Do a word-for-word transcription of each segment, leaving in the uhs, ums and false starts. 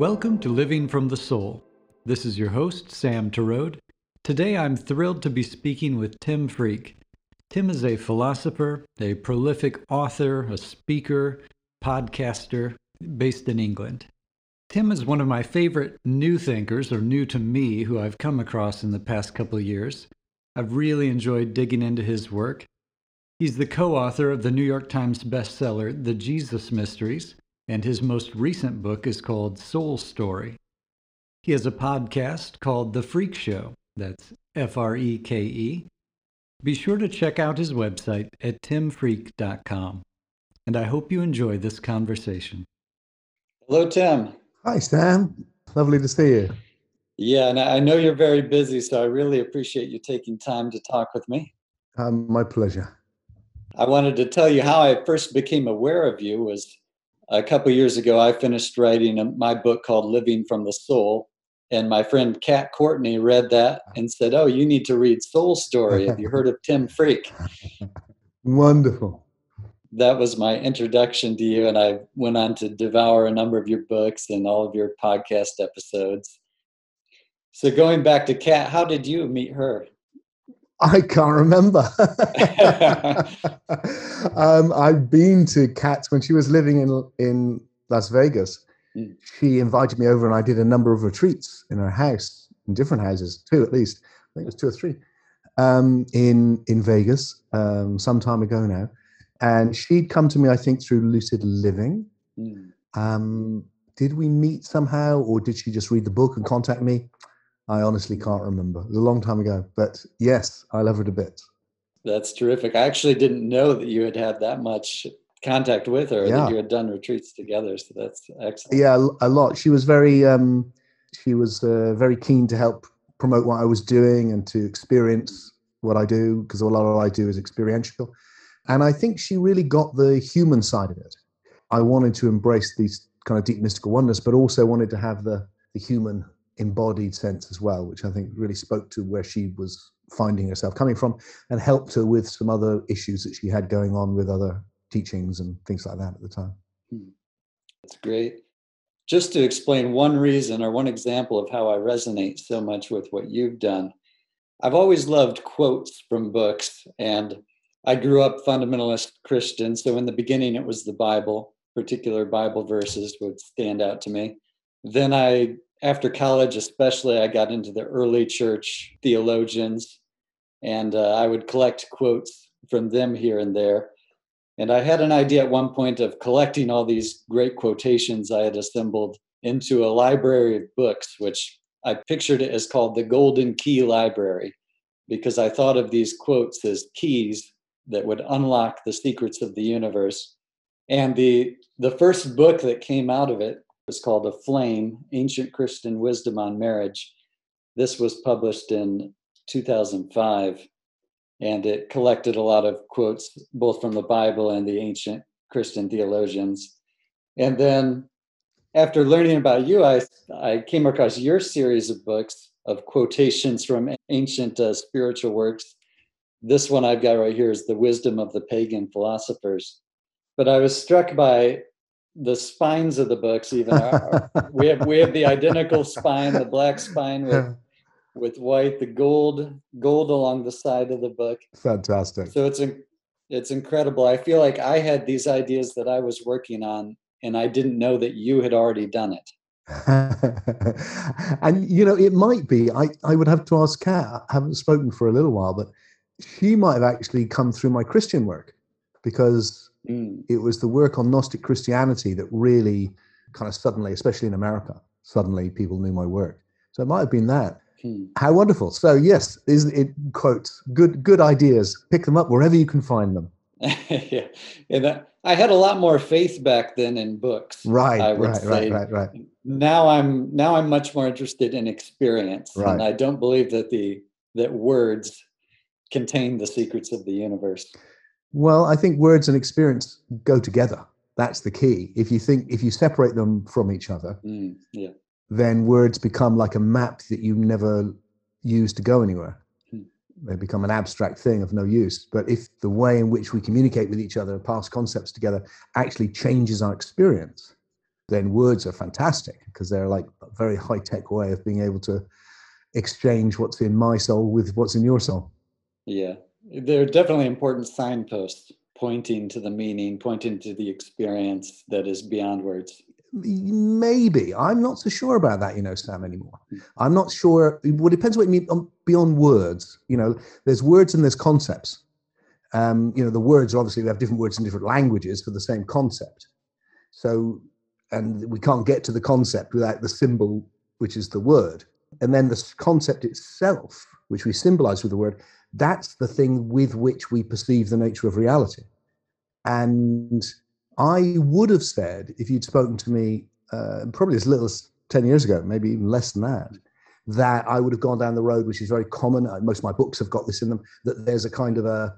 Welcome to Living from the Soul. This is your host, Sam Torode. Today I'm thrilled to be speaking with Tim Freke. Tim is a philosopher, a prolific author, a speaker, podcaster based in England. Tim is one of my favorite new thinkers, or new to me, who I've come across in the past couple of years. I've really enjoyed digging into his work. He's the co-author of the New York Times bestseller, The Jesus Mysteries, and his most recent book is called Soul Story. He has a podcast called The Freke Show, that's F R E K E. Be sure to check out his website at tim freke dot com, and I hope you enjoy this conversation. Hello, Tim. Hi, Sam. Lovely to see you. Yeah, and I know you're very busy, so I really appreciate you taking time to talk with me. Um, my pleasure. I wanted to tell you how I first became aware of you was a couple years ago. I finished writing my book called Living from the Soul, and my friend Kat Courtney read that and said, "Oh, you need to read Soul Story. Have you heard of Tim Freke?" Wonderful. That was my introduction to you, and I went on to devour a number of your books and all of your podcast episodes. So going back to Kat, how did you meet her? I can't remember. um, I've been to Kat when she was living in in Las Vegas. Mm. She invited me over, and I did a number of retreats in her house, in different houses, two at least. I think it was two or three um, in in Vegas um, some time ago now. And she'd come to me, I think, through Lucid Living. Mm. Um, did we meet somehow, or did she just read the book and contact me? I honestly can't remember. It was a long time ago. But yes, I love her to bits. That's terrific. I actually didn't know that you had had that much contact with her, yeah. That you had done retreats together. So that's excellent. Yeah, a lot. She was very, um, she was uh, very keen to help promote what I was doing and to experience what I do, because a lot of what I do is experiential. And I think she really got the human side of it. I wanted to embrace these kind of deep mystical wonders, but also wanted to have the, the human embodied sense as well, which I think really spoke to where she was finding herself coming from and helped her with some other issues that she had going on with other teachings and things like that at the time. That's great. Just to explain one reason or one example of how I resonate so much with what you've done, I've always loved quotes from books, and I grew up fundamentalist Christian, so in the beginning it was the Bible. Particular Bible verses would stand out to me. Then I, after college especially, I got into the early church theologians, and uh, I would collect quotes from them here and there. And I had an idea at one point of collecting all these great quotations I had assembled into a library of books, which I pictured it as called the Golden Key Library, because I thought of these quotes as keys that would unlock the secrets of the universe. And the the first book that came out of it was called A Flame, Ancient Christian Wisdom on Marriage. This was published in two thousand five, and it collected a lot of quotes, both from the Bible and the ancient Christian theologians. And then after learning about you, I, I came across your series of books of quotations from ancient uh, spiritual works. This one I've got right here is The Wisdom of the Pagan Philosophers. But I was struck by the spines of the books. Even our, we have we have the identical spine, the black spine with with white, the gold gold along the side of the book. Fantastic. So it's it's incredible. I feel like I had these ideas that I was working on, and I didn't know that you had already done it. And you know, it might be. I I would have to ask Kat. I haven't spoken for a little while, but she might have actually come through my Christian work, because mm. it was the work on Gnostic Christianity that really kind of suddenly, especially in America, suddenly people knew my work. So it might have been that. Mm. How wonderful. So yes, isn't it, quotes, good good ideas. Pick them up wherever you can find them. Yeah. And I, I had a lot more faith back then in books. Right, I would right, say. right, right, right. Now I'm, now I'm much more interested in experience. Right. And I don't believe that the that words contain the secrets of the universe. Well, I think words and experience go together. That's the key. If you think, if you separate them from each other, mm, yeah. then words become like a map that you never use to go anywhere. Mm. They become an abstract thing of no use. But if the way in which we communicate with each other, pass concepts together, actually changes our experience, then words are fantastic, because they're like a very high-tech way of being able to exchange what's in my soul with what's in your soul. Yeah, they're definitely important signposts pointing to the meaning, pointing to the experience that is beyond words. Maybe. I'm not so sure about that, you know, Sam, anymore. I'm not sure. Well, it depends what you mean beyond words. You know, there's words and there's concepts. Um, you know, the words, obviously, we have different words in different languages for the same concept. So, and we can't get to the concept without the symbol, which is the word. And then the concept itself, which we symbolize with the word, that's the thing with which we perceive the nature of reality. And I would have said, if you'd spoken to me uh, probably as little as ten years ago, maybe even less than that, that I would have gone down the road, which is very common. Most of my books have got this in them, that there's a kind of a,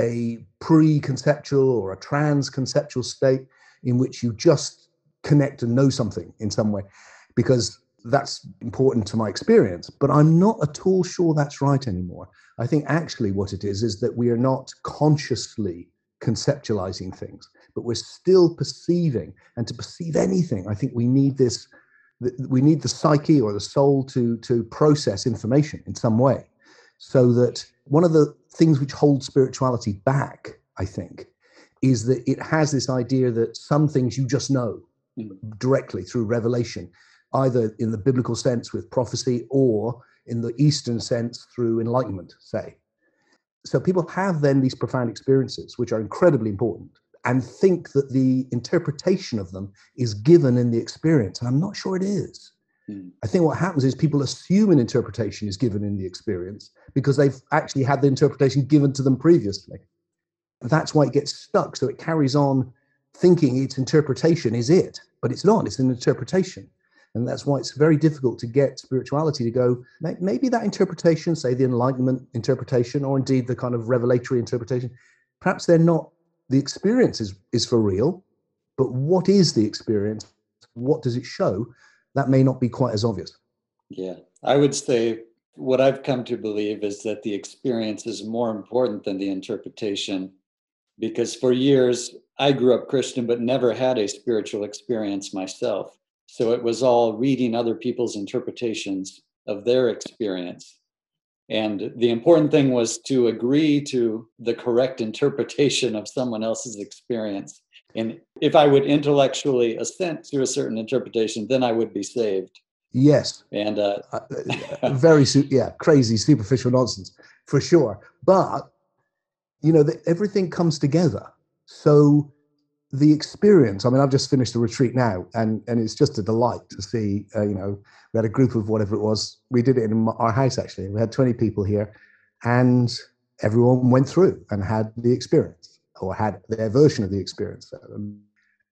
a pre-conceptual or a trans-conceptual state in which you just connect and know something in some way, because that's important to my experience. But I'm not at all sure that's right anymore. I think actually what it is, is that we are not consciously conceptualizing things, but we're still perceiving. And to perceive anything, I think we need this, we need the psyche or the soul to, to process information in some way. So that one of the things which holds spirituality back, I think, is that it has this idea that some things you just know directly through revelation, either in the biblical sense with prophecy or in the Eastern sense through enlightenment, say. So people have then these profound experiences, which are incredibly important, and think that the interpretation of them is given in the experience. And I'm not sure it is. Mm. I think what happens is people assume an interpretation is given in the experience because they've actually had the interpretation given to them previously. That's why it gets stuck. So it carries on thinking its interpretation is it, but it's not, it's an interpretation. And that's why it's very difficult to get spirituality to go, maybe that interpretation, say the Enlightenment interpretation, or indeed the kind of revelatory interpretation, perhaps they're not, the experience is, is for real, but what is the experience? What does it show? That may not be quite as obvious. Yeah, I would say what I've come to believe is that the experience is more important than the interpretation, because for years I grew up Christian, but never had a spiritual experience myself. So it was all reading other people's interpretations of their experience. And the important thing was to agree to the correct interpretation of someone else's experience. And if I would intellectually assent to a certain interpretation, then I would be saved. Yes. And uh, very, su- yeah, crazy, superficial nonsense, for sure. But, you know, the, everything comes together. So the experience, I mean, I've just finished a retreat now, and, and it's just a delight to see, uh, you know, we had a group of whatever it was. We did it in our house, actually. We had twenty people here, and everyone went through and had the experience, or had their version of the experience.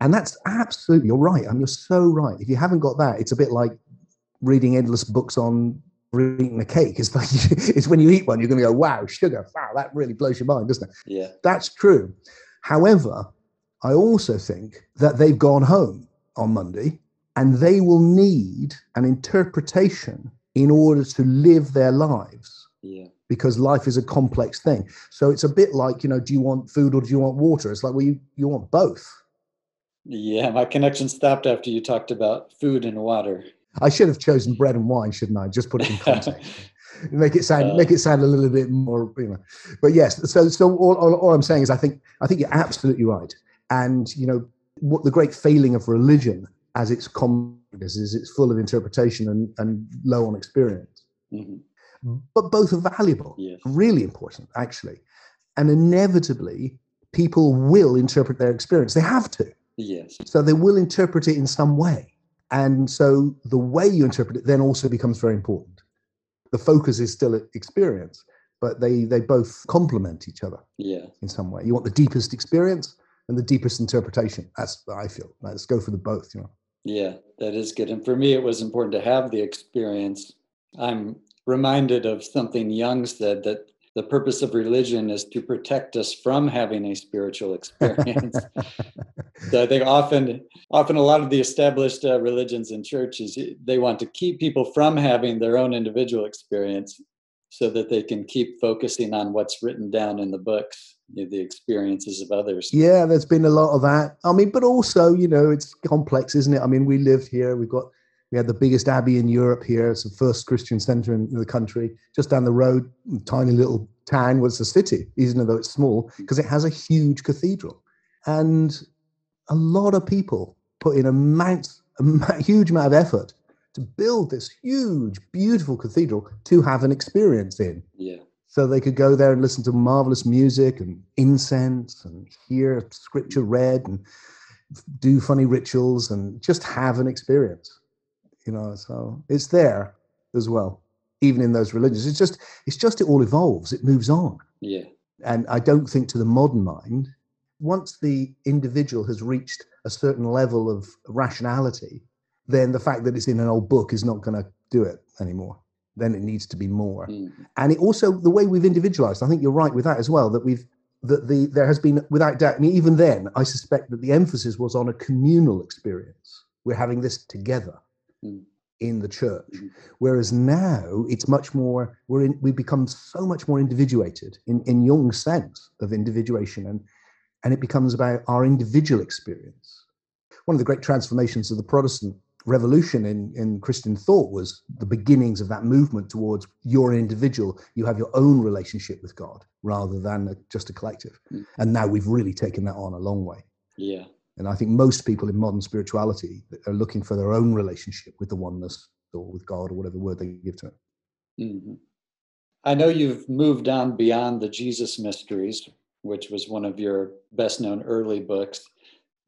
And that's absolutely, you're right. I mean, you're so right. If you haven't got that, it's a bit like reading endless books on eating a cake. It's like, it's when you eat one, you're going to go, wow, sugar, wow, that really blows your mind, doesn't it? Yeah. That's true. However, I also think that they've gone home on Monday and they will need an interpretation in order to live their lives. Yeah. Because life is a complex thing. So it's a bit like, you know, do you want food or do you want water? It's like, well, you, you want both. Yeah, my connection stopped after you talked about food and water. I should have chosen bread and wine, shouldn't I? Just put it in context. Make it sound, make it sound a little bit more, you know. But yes, so so all, all, all I'm saying is I think I think you're absolutely right. And, you know, what the great failing of religion as it's complex is it's full of interpretation and, and low on experience. Mm-hmm. But both are valuable, yes. Really important, actually. And inevitably, people will interpret their experience. They have to. Yes. So they will interpret it in some way. And so the way you interpret it then also becomes very important. The focus is still experience, but they, they both complement each other, yeah, in some way. You want the deepest experience and the deepest interpretation. That's what I feel. Let's go for the both, you know. Yeah, that is good. And for me, it was important to have the experience. I'm reminded of something Jung said, that the purpose of religion is to protect us from having a spiritual experience. So I think often, often a lot of the established uh, religions and churches, they want to keep people from having their own individual experience. so that they can keep focusing on what's written down in the books, you know, the experiences of others. Yeah, there's been a lot of that. I mean, but also, you know, it's complex, isn't it? I mean, we live here. We've got, we had the biggest abbey in Europe here. It's the first Christian center in the country. Just down the road, tiny little town was the city, even though it's small, because it has a huge cathedral. And a lot of people put in amounts, a huge amount of effort to build this huge, beautiful cathedral to have an experience in. Yeah. So they could go there and listen to marvelous music and incense and hear scripture read and do funny rituals and just have an experience, you know. So it's there as well, even in those religions. It's just, it's just, it all evolves. It moves on. Yeah. And I don't think to the modern mind, once the individual has reached a certain level of rationality, then the fact that it's in an old book is not going to do it anymore. Then it needs to be more. Mm. And it also, the way we've individualized, I think you're right with that as well, that we've, that the, there has been, without doubt, I mean, even then, I suspect that the emphasis was on a communal experience. We're having this together mm. in the church. Mm. Whereas now it's much more, we're in, we've become so much more individuated in, in Jung's sense of individuation, and, and it becomes about our individual experience. One of the great transformations of the Protestant revolution in, in Christian thought was the beginnings of that movement towards your individual, you have your own relationship with God rather than a, just a collective. Mm. And now we've really taken that on a long way. Yeah. And I think most people in modern spirituality are looking for their own relationship with the oneness or with God or whatever word they give to it. Mm-hmm. I know you've moved on beyond the Jesus Mysteries, which was one of your best known early books.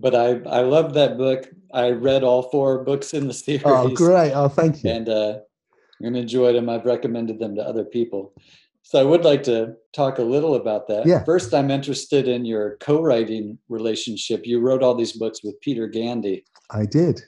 But I, I love that book. I read all four books in the series. Oh, great. Oh, thank you. And uh, and enjoyed them. I've recommended them to other people. So I would like to talk a little about that. Yeah. First, I'm interested in your co-writing relationship. You wrote all these books with Peter Gandy. I did.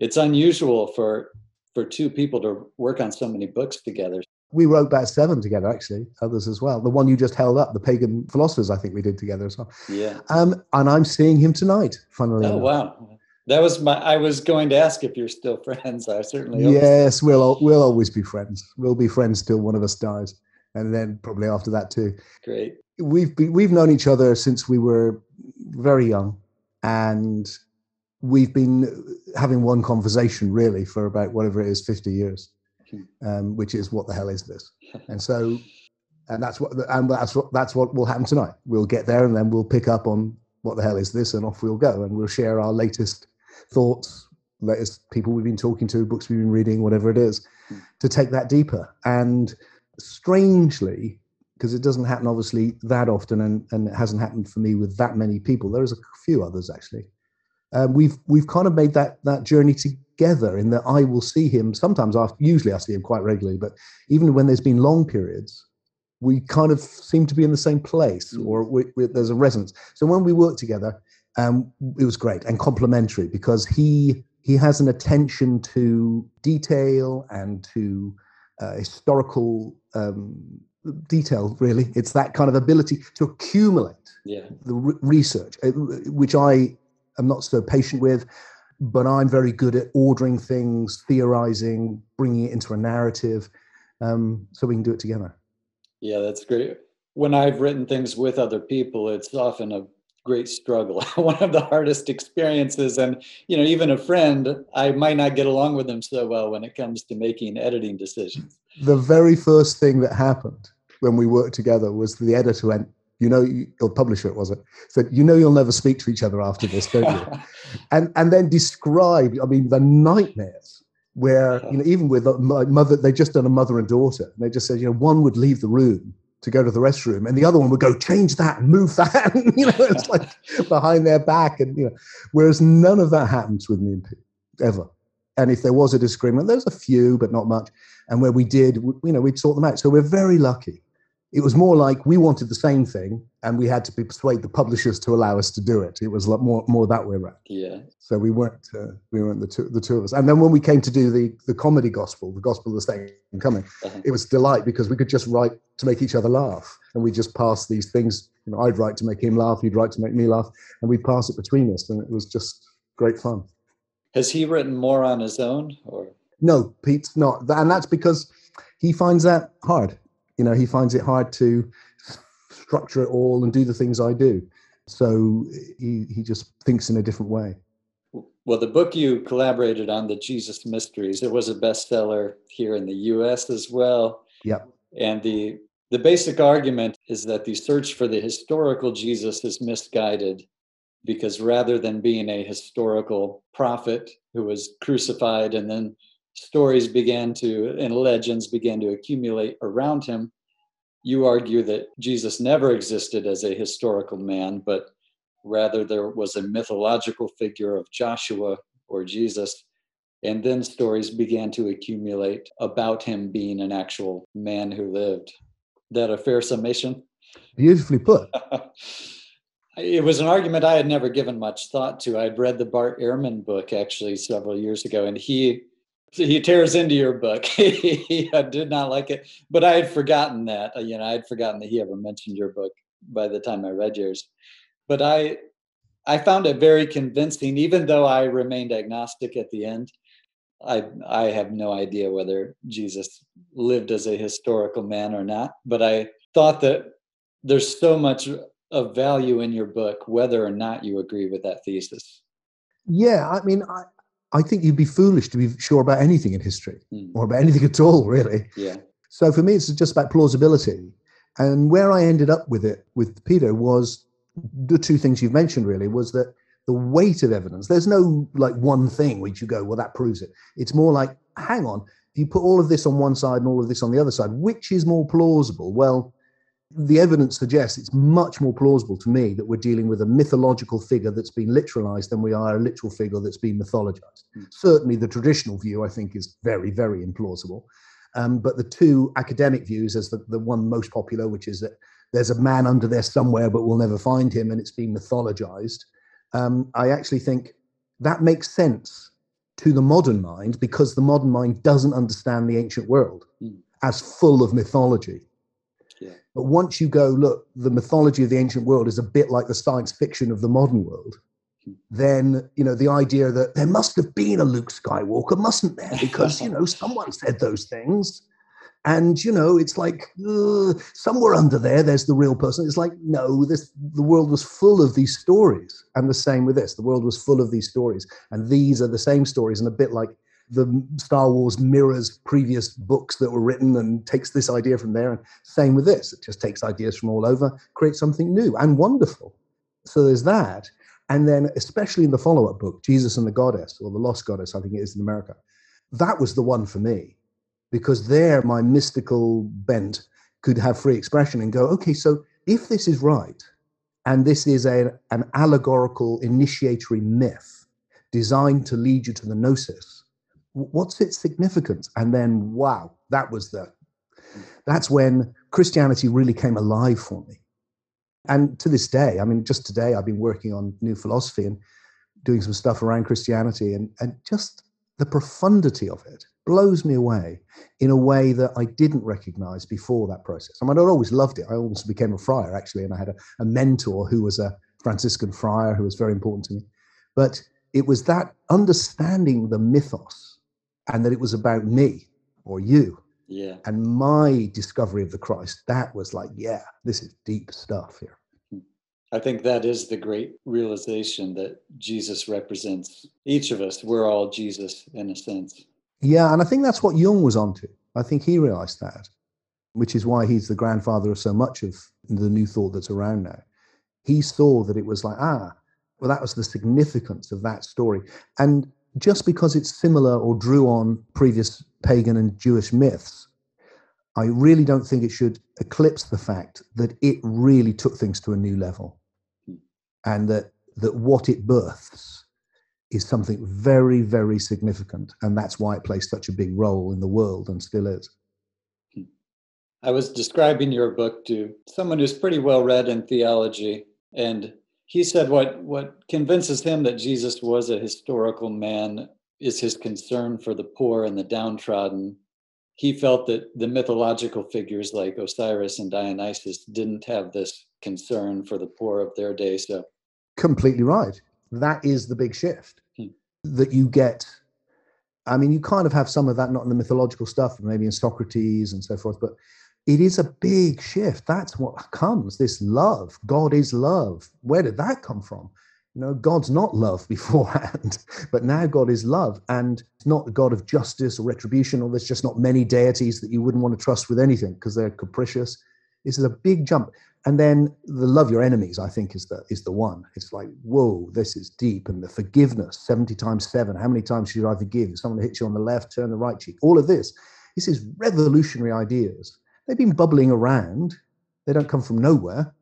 It's unusual for for two people to work on so many books together. We wrote about seven together, actually, others as well. The one you just held up, The Pagan Philosophers, I think we did together as well. Yeah. Um, and I'm seeing him tonight, funnily enough. Oh, wow. That was my, I was going to ask if you're still friends. I certainly am. Yes, we'll, we'll always be friends. We'll be friends till one of us dies. And then probably after that, too. Great. We've been, we've known each other since we were very young. And we've been having one conversation, really, for about whatever it is, fifty years. Um, which is, what the hell is this? And so, and that's what, and that's what, that's what will happen tonight. We'll get there, and then we'll pick up on what the hell is this, and off we'll go, and we'll share our latest thoughts, latest people we've been talking to, books we've been reading, whatever it is, to take that deeper. And strangely, because it doesn't happen obviously that often, and, and it hasn't happened for me with that many people. There is a few others actually. Um, we've we've kind of made that that journey together. Together in that I will see him sometimes after, usually I see him quite regularly, but even when there's been long periods, we kind of seem to be in the same place, or we, we, there's a resonance. So when we worked together, um, it was great and complimentary, because he he has an attention to detail and to uh, historical um, detail, really. It's that kind of ability to accumulate yeah. the re- research, which I am not so patient with. But I'm very good at ordering things, theorizing, bringing it into a narrative, um, so we can do it together. Yeah, that's great. When I've written things with other people, it's often a great struggle. One of the hardest experiences. And, you know, even a friend, I might not get along with them so well when it comes to making editing decisions. The very first thing that happened when we worked together was the editor went, you know, your publisher, was it? Said, you know, you'll never speak to each other after this, don't you? and and then describe, I mean, the nightmares where, you know, even with my mother, they just done a mother and daughter. And they just said, you know, one would leave the room to go to the restroom and the other one would go, change that, move that. you know, it's like behind their back. And, you know, whereas none of that happens with me and Pete, ever. And if there was a disagreement, there's a few, but not much. And where we did, you know, we'd sort them out. So we're very lucky. It was more like we wanted the same thing and we had to persuade the publishers to allow us to do it. It was like more, more that way around. Yeah. So we weren't, uh, we weren't the two, the two of us. And then when we came to do the, the comedy gospel, the gospel of the second coming, uh-huh. It was a delight because we could just write to make each other laugh. And we just passed these things. You know, I'd write to make him laugh. He'd write to make me laugh. And we'd pass it between us. And it was just great fun. Has he written more on his own? Or? No, Pete's not. And that's because he finds that hard. You know, he finds it hard to structure it all and do the things I do. So he, he just thinks in a different way. Well, the book you collaborated on, The Jesus Mysteries, it was a bestseller here in the U S as well. Yeah. And the the basic argument is that the search for the historical Jesus is misguided, because rather than being a historical prophet who was crucified and then stories began to, and legends began to accumulate around him, you argue that Jesus never existed as a historical man, but rather there was a mythological figure of Joshua or Jesus, and then stories began to accumulate about him being an actual man who lived. Is that a fair summation? Beautifully put. It was an argument I had never given much thought to. I'd read the Bart Ehrman book actually several years ago, and he he tears into your book. I did not like it, but I had forgotten that. You know, I had forgotten that he ever mentioned your book by the time I read yours. But I I found it very convincing, even though I remained agnostic at the end. I I have no idea whether Jesus lived as a historical man or not, but I thought that there's so much of value in your book, whether or not you agree with that thesis. Yeah, I mean, I, I think you'd be foolish to be sure about anything in history, mm. or about anything at all, really. Yeah. So for me, it's just about plausibility. And where I ended up with it with Peter was the two things you've mentioned, really, was that the weight of evidence, there's no like one thing which you go, well, that proves it. It's more like, hang on, if you put all of this on one side and all of this on the other side, which is more plausible? Well, the evidence suggests it's much more plausible to me that we're dealing with a mythological figure that's been literalized than we are a literal figure that's been mythologized. Mm. Certainly the traditional view, I think, is very, very implausible. Um, but the two academic views, as the, the one most popular, which is that there's a man under there somewhere, but we'll never find him, and it's been mythologized. Um, I actually think that makes sense to the modern mind, because the modern mind doesn't understand the ancient world mm. as full of mythology. Yeah. But once you go, look, the mythology of the ancient world is a bit like the science fiction of the modern world, mm. then, you know, the idea that there must have been a Luke Skywalker, mustn't there? Because, you know, someone said those things. And, you know, it's like, uh, somewhere under there, there's the real person. It's like, no, this the world was full of these stories. And the same with this. The world was full of these stories. And these are the same stories. And a bit like the Star Wars mirrors previous books that were written and takes this idea from there. And same with this. It just takes ideas from all over, creates something new and wonderful. So there's that. And then especially in the follow-up book, Jesus and the Goddess, or the Lost Goddess, I think it is in America. That was the one for me. Because there, my mystical bent could have free expression and go, okay, so if this is right, and this is a, an allegorical initiatory myth designed to lead you to the gnosis, what's its significance? And then, wow, that was the, that's when Christianity really came alive for me. And to this day, I mean, just today, I've been working on new philosophy and doing some stuff around Christianity, and, and just the profundity of it blows me away in a way that I didn't recognize before that process. I mean, I'd always loved it. I almost became a friar, actually, and I had a, a mentor who was a Franciscan friar who was very important to me. But it was that understanding the mythos, and that it was about me or you, yeah, and my discovery of the Christ. That was like, yeah, this is deep stuff here. I think that is the great realization that Jesus represents each of us. We're all Jesus in a sense. Yeah, and I think that's what Jung was onto. I think he realized that, which is why he's the grandfather of so much of the new thought that's around now. He saw that it was like, ah, well, that was the significance of that story. And just because it's similar or drew on previous pagan and Jewish myths, I really don't think it should eclipse the fact that it really took things to a new level, and that that what it births is something very, very significant. And that's why it plays such a big role in the world and still is. I was describing your book to someone who's pretty well read in theology. And he said what, what convinces him that Jesus was a historical man is his concern for the poor and the downtrodden. He felt that the mythological figures like Osiris and Dionysus didn't have this concern for the poor of their day. So completely right. That is the big shift hmm. that you get. I mean, you kind of have some of that, not in the mythological stuff, maybe in Socrates and so forth, but it is a big shift. That's what comes, this love. God is love. Where did that come from? You know, God's not love beforehand, but now God is love. And it's not the God of justice or retribution, or there's just not many deities that you wouldn't want to trust with anything because they're capricious. This is a big jump. And then the love your enemies, I think, is the is the one. It's like, whoa, this is deep. And the forgiveness, seventy times seven. How many times should I forgive? If someone hits you on the left, turn the right cheek. All of this. This is revolutionary ideas. They've been bubbling around. They don't come from nowhere.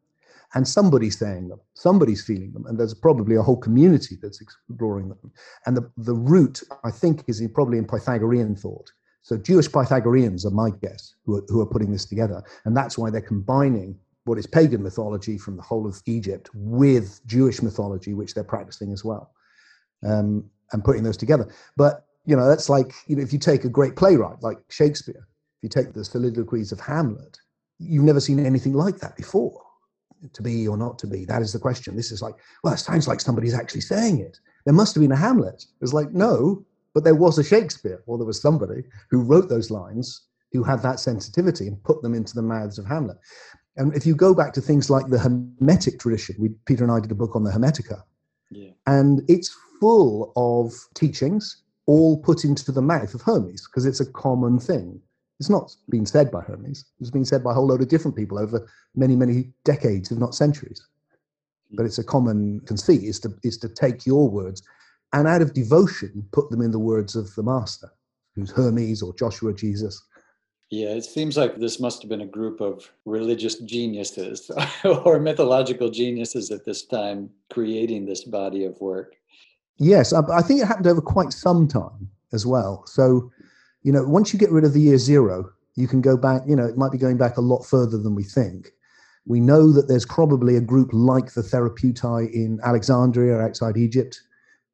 And somebody's saying them. Somebody's feeling them. And there's probably a whole community that's exploring them. And the, the root, I think, is in, probably in Pythagorean thought. So Jewish Pythagoreans are my guess who are, who are putting this together. And that's why they're combining what is pagan mythology from the whole of Egypt with Jewish mythology, which they're practicing as well, um, and putting those together. But, you know, that's like, you know, if you take a great playwright like Shakespeare, if you take the soliloquies of Hamlet, you've never seen anything like that before. To be or not to be, that is the question. This is like, well, it sounds like somebody's actually saying it. There must have been a Hamlet. It's like, no, but there was a Shakespeare, or there was somebody who wrote those lines, who had that sensitivity and put them into the mouths of Hamlet. And if you go back to things like the Hermetic tradition, we, Peter and I did a book on the Hermetica, yeah. And it's full of teachings all put into the mouth of Hermes, because it's a common thing. It's not been said by Hermes. It's been said by a whole load of different people over many, many decades, if not centuries. But it's a common conceit, is to, is to take your words and out of devotion, put them in the words of the master, who's Hermes or Joshua, Jesus. Yeah, it seems like this must have been a group of religious geniuses or mythological geniuses at this time creating this body of work. Yes, I, I think it happened over quite some time as well. So, you know, once you get rid of the year zero, you can go back, you know, it might be going back a lot further than we think. We know that there's probably a group like the Therapeuti in Alexandria outside Egypt,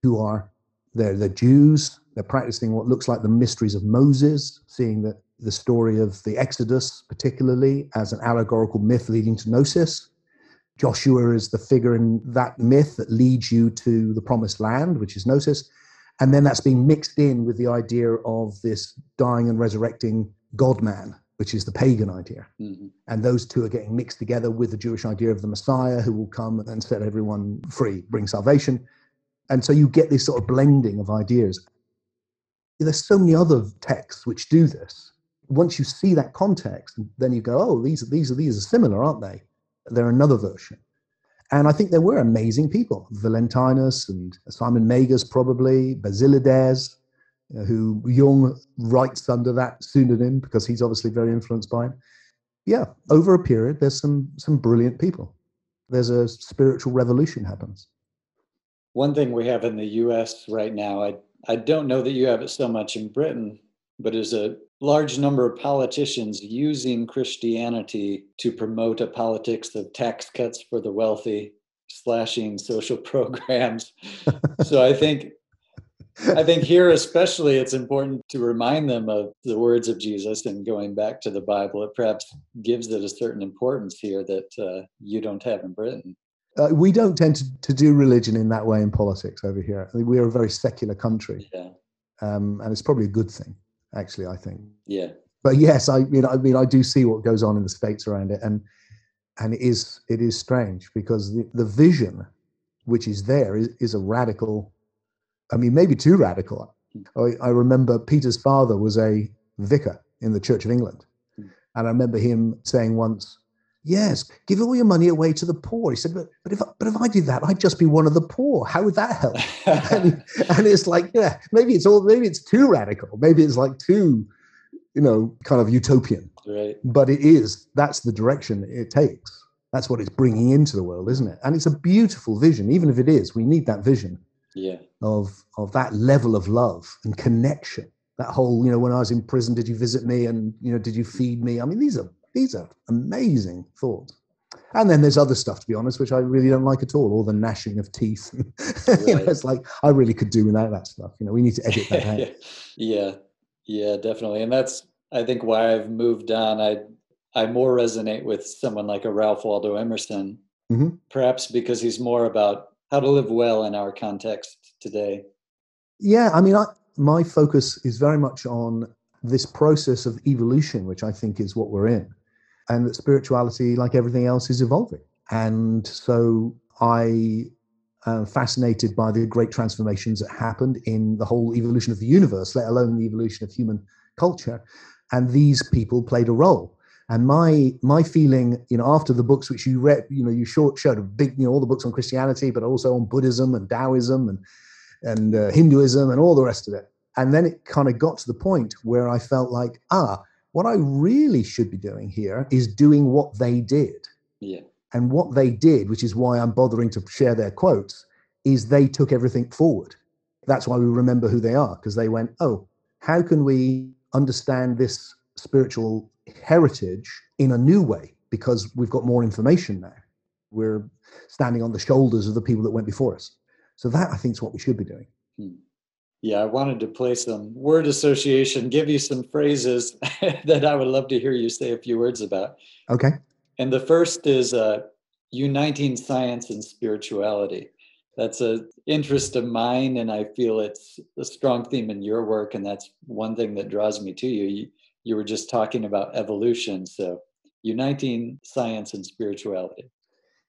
who are, they're, they're Jews, they're practicing what looks like the mysteries of Moses, seeing that the story of the Exodus, particularly as an allegorical myth leading to Gnosis. Joshua is the figure in that myth that leads you to the promised land, which is Gnosis. And then that's being mixed in with the idea of this dying and resurrecting God-man, which is the pagan idea. Mm-hmm. And those two are getting mixed together with the Jewish idea of the Messiah, who will come and set everyone free, bring salvation. And so you get this sort of blending of ideas. There's so many other texts which do this. Once you see that context, then you go, oh, these are, these are, these are similar, aren't they? They're another version. And I think there were amazing people, Valentinus and Simon Magus, probably, Basilides, who Jung writes under that pseudonym because he's obviously very influenced by him. Yeah, over a period, there's some some brilliant people. There's a spiritual revolution happens. One thing we have in the U S right now, I, I don't know that you have it so much in Britain, but is a large number of politicians using Christianity to promote a politics of tax cuts for the wealthy, slashing social programs. So I think, I think here especially, it's important to remind them of the words of Jesus and going back to the Bible. It perhaps gives it a certain importance here that uh, you don't have in Britain. Uh, we don't tend to, to do religion in that way in politics over here. I mean, we are a very secular country, yeah. um, and it's probably a good thing. Actually, I think. Yeah. But yes, I mean, I mean, I do see what goes on in the States around it, and and it is it is strange because the, the vision, which is there, is, is a radical. I mean, maybe too radical. I, I remember Peter's father was a vicar in the Church of England, and I remember him saying once, "Yes, give all your money away to the poor." He said, "But but if but if I did that, I'd just be one of the poor. How would that help?" and, and it's like, yeah, maybe it's all maybe it's too radical. Maybe it's like too, you know, kind of utopian. Right. But it is that's the direction it takes. That's what it's bringing into the world, isn't it? And it's a beautiful vision, even if it is. We need that vision. Yeah. Of of that level of love and connection. That whole, you know, when I was in prison, did you visit me? And you know, did you feed me? I mean, these are. These are amazing thoughts. And then there's other stuff, to be honest, which I really don't like at all. All the gnashing of teeth. Right. You know, it's like, I really could do without that stuff. You know, we need to edit that out. Yeah, yeah, definitely. And that's, I think, why I've moved on. I I more resonate with someone like a Ralph Waldo Emerson, mm-hmm. perhaps because he's more about how to live well in our context today. Yeah, I mean, I, my focus is very much on this process of evolution, which I think is what we're in. and that spirituality, like everything else, is evolving. And so I am fascinated by the great transformations that happened in the whole evolution of the universe, let alone the evolution of human culture. And these people played a role. And my my feeling, you know, after the books which you read, you know, you short showed a big, you know, all the books on Christianity, but also on Buddhism and Taoism and and uh, Hinduism and all the rest of it. And then it kind of got to the point where I felt like, ah, what I really should be doing here is doing what they did. Yeah. And what they did, which is why I'm bothering to share their quotes, is they took everything forward. That's why we remember who they are, because they went, oh, how can we understand this spiritual heritage in a new way? Because we've got more information now. We're standing on the shoulders of the people that went before us. So that, I think, is what we should be doing. Hmm. Yeah, I wanted to play some word association, give you some phrases that I would love to hear you say a few words about. Okay. And the first is uh, uniting science and spirituality. That's an interest of mine, and I feel it's a strong theme in your work, and that's one thing that draws me to you. You, you were just talking about evolution, so uniting science and spirituality.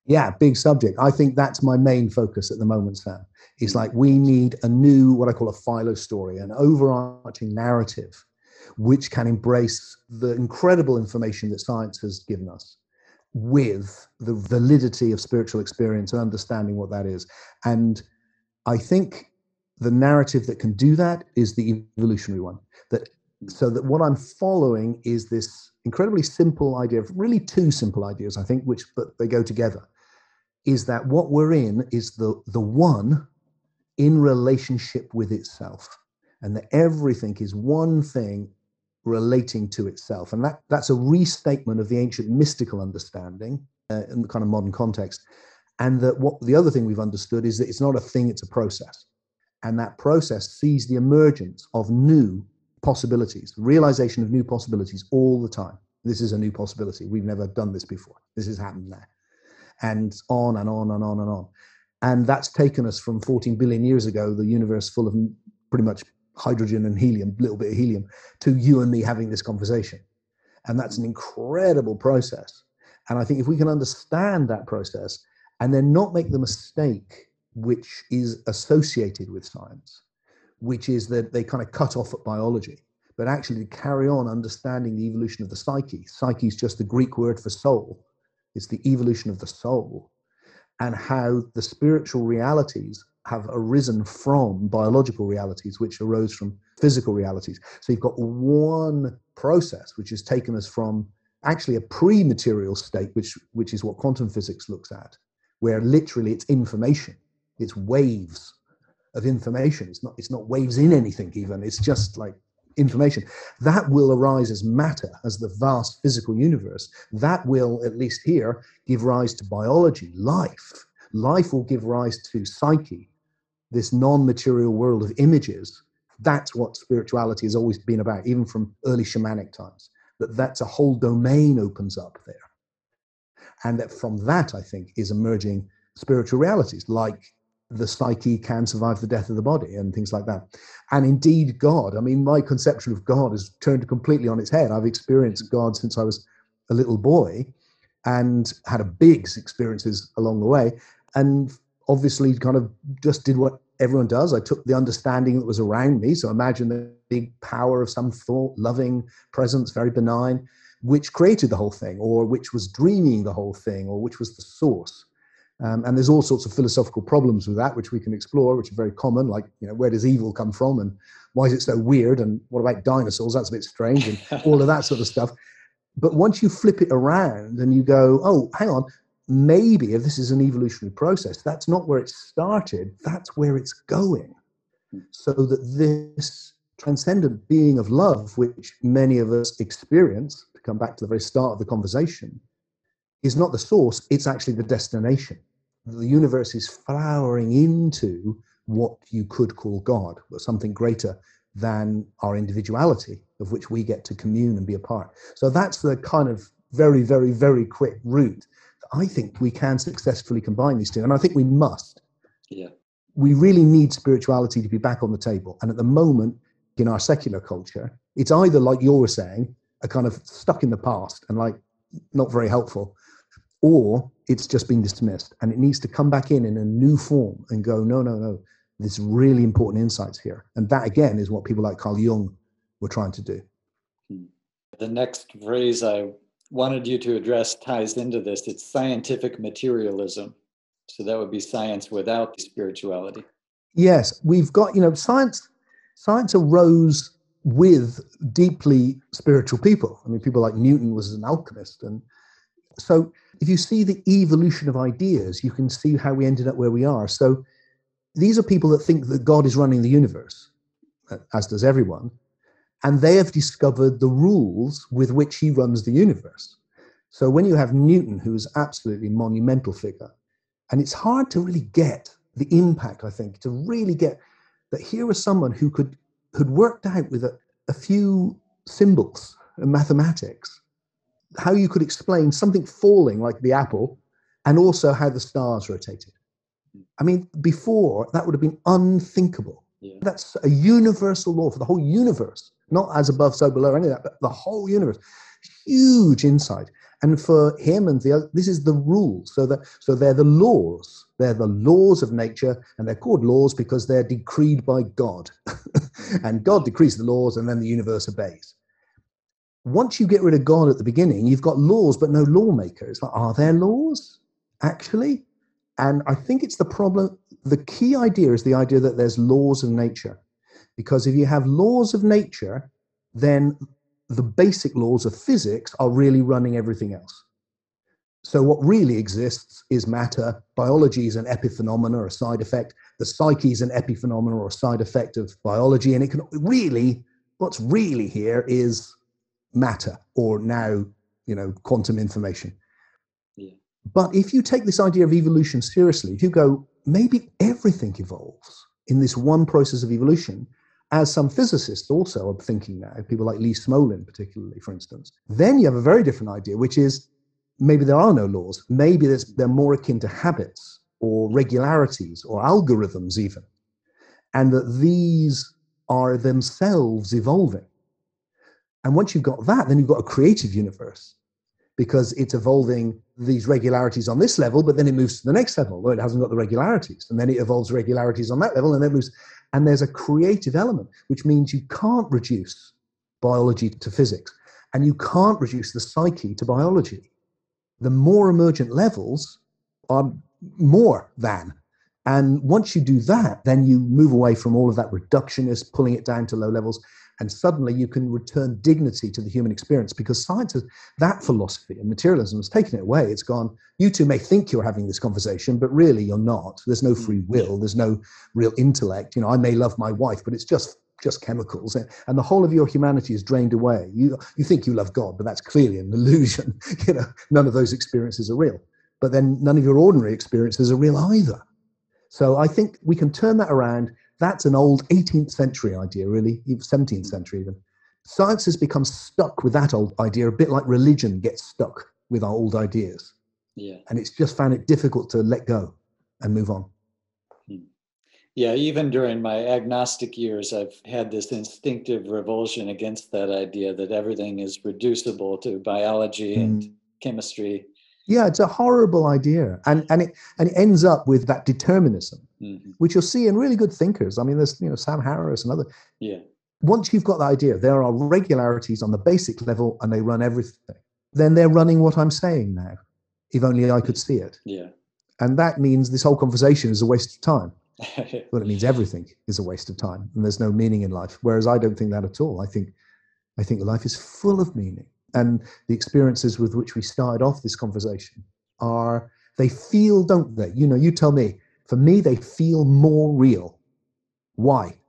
Yeah, big subject. I think that's my main focus at the moment, Sam. It's like we need a new, what I call a philo story, an overarching narrative, which can embrace the incredible information that science has given us with the validity of spiritual experience and understanding what that is. And I think the narrative that can do that is the evolutionary one. That so that what I'm following is this incredibly simple idea of really two simple ideas, I think, which but they go together, is that what we're in is the the one in relationship with itself, and that everything is one thing relating to itself. And that that's a restatement of the ancient mystical understanding uh, in the kind of modern context. And that what the other thing we've understood is that it's not a thing, it's a process, and that process sees the emergence of new possibilities, realization of new possibilities all the time. This is a new possibility. We've never done this before. This has happened now. And on and on and on and on. And that's taken us from fourteen billion years ago, the universe full of pretty much hydrogen and helium, little bit of helium, to you and me having this conversation. And that's an incredible process. And I think if we can understand that process and then not make the mistake which is associated with science, which is that they kind of cut off at biology, but actually carry on understanding the evolution of the psyche. Psyche is just the Greek word for soul. It's the evolution of the soul, and how the spiritual realities have arisen from biological realities, which arose from physical realities. So you've got one process which has taken us from actually a pre-material state, which, which is what quantum physics looks at, where literally it's information, it's waves of information. It's not it's not waves in anything even, it's just like information. That will arise as matter, as the vast physical universe. That will, at least here, give rise to biology, life. Life will give rise to psyche, this non-material world of images. That's what spirituality has always been about, even from early shamanic times. That that's a whole domain opens up there. And that from that, I think, is emerging spiritual realities, like the psyche can survive the death of the body and things like that. And indeed, God. I mean, my conception of God has turned completely on its head. I've experienced God since I was a little boy and had a big experiences along the way. And obviously kind of just did what everyone does. I took the understanding that was around me. So imagine the big power of some thought, loving presence, very benign, which created the whole thing, or which was dreaming the whole thing, or which was the source. Um, and there's all sorts of philosophical problems with that, which we can explore, which are very common, like, you know, where does evil come from and why is it so weird? And what about dinosaurs? That's a bit strange and all of that sort of stuff. But once you flip it around and you go, oh, hang on, maybe if this is an evolutionary process, that's not where it started, that's where it's going. So that this transcendent being of love, which many of us experience, to come back to the very start of the conversation, is not the source, it's actually the destination. The universe is flowering into what you could call God, or something greater than our individuality, of which we get to commune and be a part. So that's the kind of very, very, very quick route. I think we can successfully combine these two, and I think we must. Yeah. We really need spirituality to be back on the table. And at the moment, in our secular culture, it's either, like you were saying, a kind of stuck in the past and like, not very helpful, or it's just been dismissed and it needs to come back in in a new form and go, no, no, no, there's really important insights here. And that, again, is what people like Carl Jung were trying to do. The next phrase I wanted you to address ties into this. It's scientific materialism. So that would be science without spirituality. Yes, we've got, you know, science, science arose with deeply spiritual people. I mean, people like Newton was an alchemist. And so if you see the evolution of ideas, you can see how we ended up where we are. So these are people that think that God is running the universe, as does everyone. And they have discovered the rules with which he runs the universe. So when you have Newton, who is absolutely a monumental figure, and it's hard to really get the impact, I think, to really get that here was someone who could who'd worked out with a, a few symbols and mathematics how you could explain something falling like the apple and also how the stars rotated. I mean, before, that would have been unthinkable. Yeah. That's a universal law for the whole universe. Not as above, so below, any of that, but the whole universe. Huge insight. And for him and the other, this is the rule. So that so they're the laws. They're the laws of nature, and they're called laws because they're decreed by God. And God decrees the laws, and then the universe obeys. Once you get rid of God at the beginning, you've got laws, but no lawmaker. It's like, are there laws, actually? And I think it's the problem. The key idea is the idea that there's laws of nature. Because if you have laws of nature, then the basic laws of physics are really running everything else. So what really exists is matter. Biology is an epiphenomena or a side effect. The psyche is an epiphenomena or a side effect of biology. And it can really, what's really here is matter, or now, you know, quantum information. Yeah. But if you take this idea of evolution seriously, if you go, maybe everything evolves in this one process of evolution, as some physicists also are thinking now, people like Lee Smolin particularly, for instance, then you have a very different idea, which is maybe there are no laws. Maybe they're more akin to habits or regularities or algorithms even, and that these are themselves evolving. And once you've got that, then you've got a creative universe, because it's evolving these regularities on this level, but then it moves to the next level, though it hasn't got the regularities. And then it evolves regularities on that level, and then it moves. And there's a creative element, which means you can't reduce biology to physics, and you can't reduce the psyche to biology. The more emergent levels are more than. And once you do that, then you move away from all of that reductionist, pulling it down to low levels. And suddenly you can return dignity to the human experience, because science has, that philosophy and materialism has taken it away. It's gone, you two may think you're having this conversation, but really you're not. There's no free will. There's no real intellect. You know, I may love my wife, but it's just, just chemicals. And the whole of your humanity is drained away. You, you think you love God, but that's clearly an illusion. You know, none of those experiences are real. But then none of your ordinary experiences are real either. So I think we can turn that around. That's an old eighteenth century idea, really, seventeenth century even. Science has become stuck with that old idea, a bit like religion gets stuck with our old ideas. Yeah. And it's just found it difficult to let go and move on. Yeah, even during my agnostic years, I've had this instinctive revulsion against that idea that everything is reducible to biology mm. and chemistry. Yeah, it's a horrible idea. And and it and it ends up with that determinism, mm-hmm. which you'll see in really good thinkers. I mean, there's, you know, Sam Harris and others. Yeah. Once you've got that idea, there are regularities on the basic level and they run everything. Then they're running what I'm saying now, if only I could see it. Yeah. And that means this whole conversation is a waste of time. Well, it means everything is a waste of time and there's no meaning in life. Whereas I don't think that at all. I think I think life is full of meaning. And the experiences with which we started off this conversation are, they feel, don't they? You know, you tell me, for me, they feel more real. Why?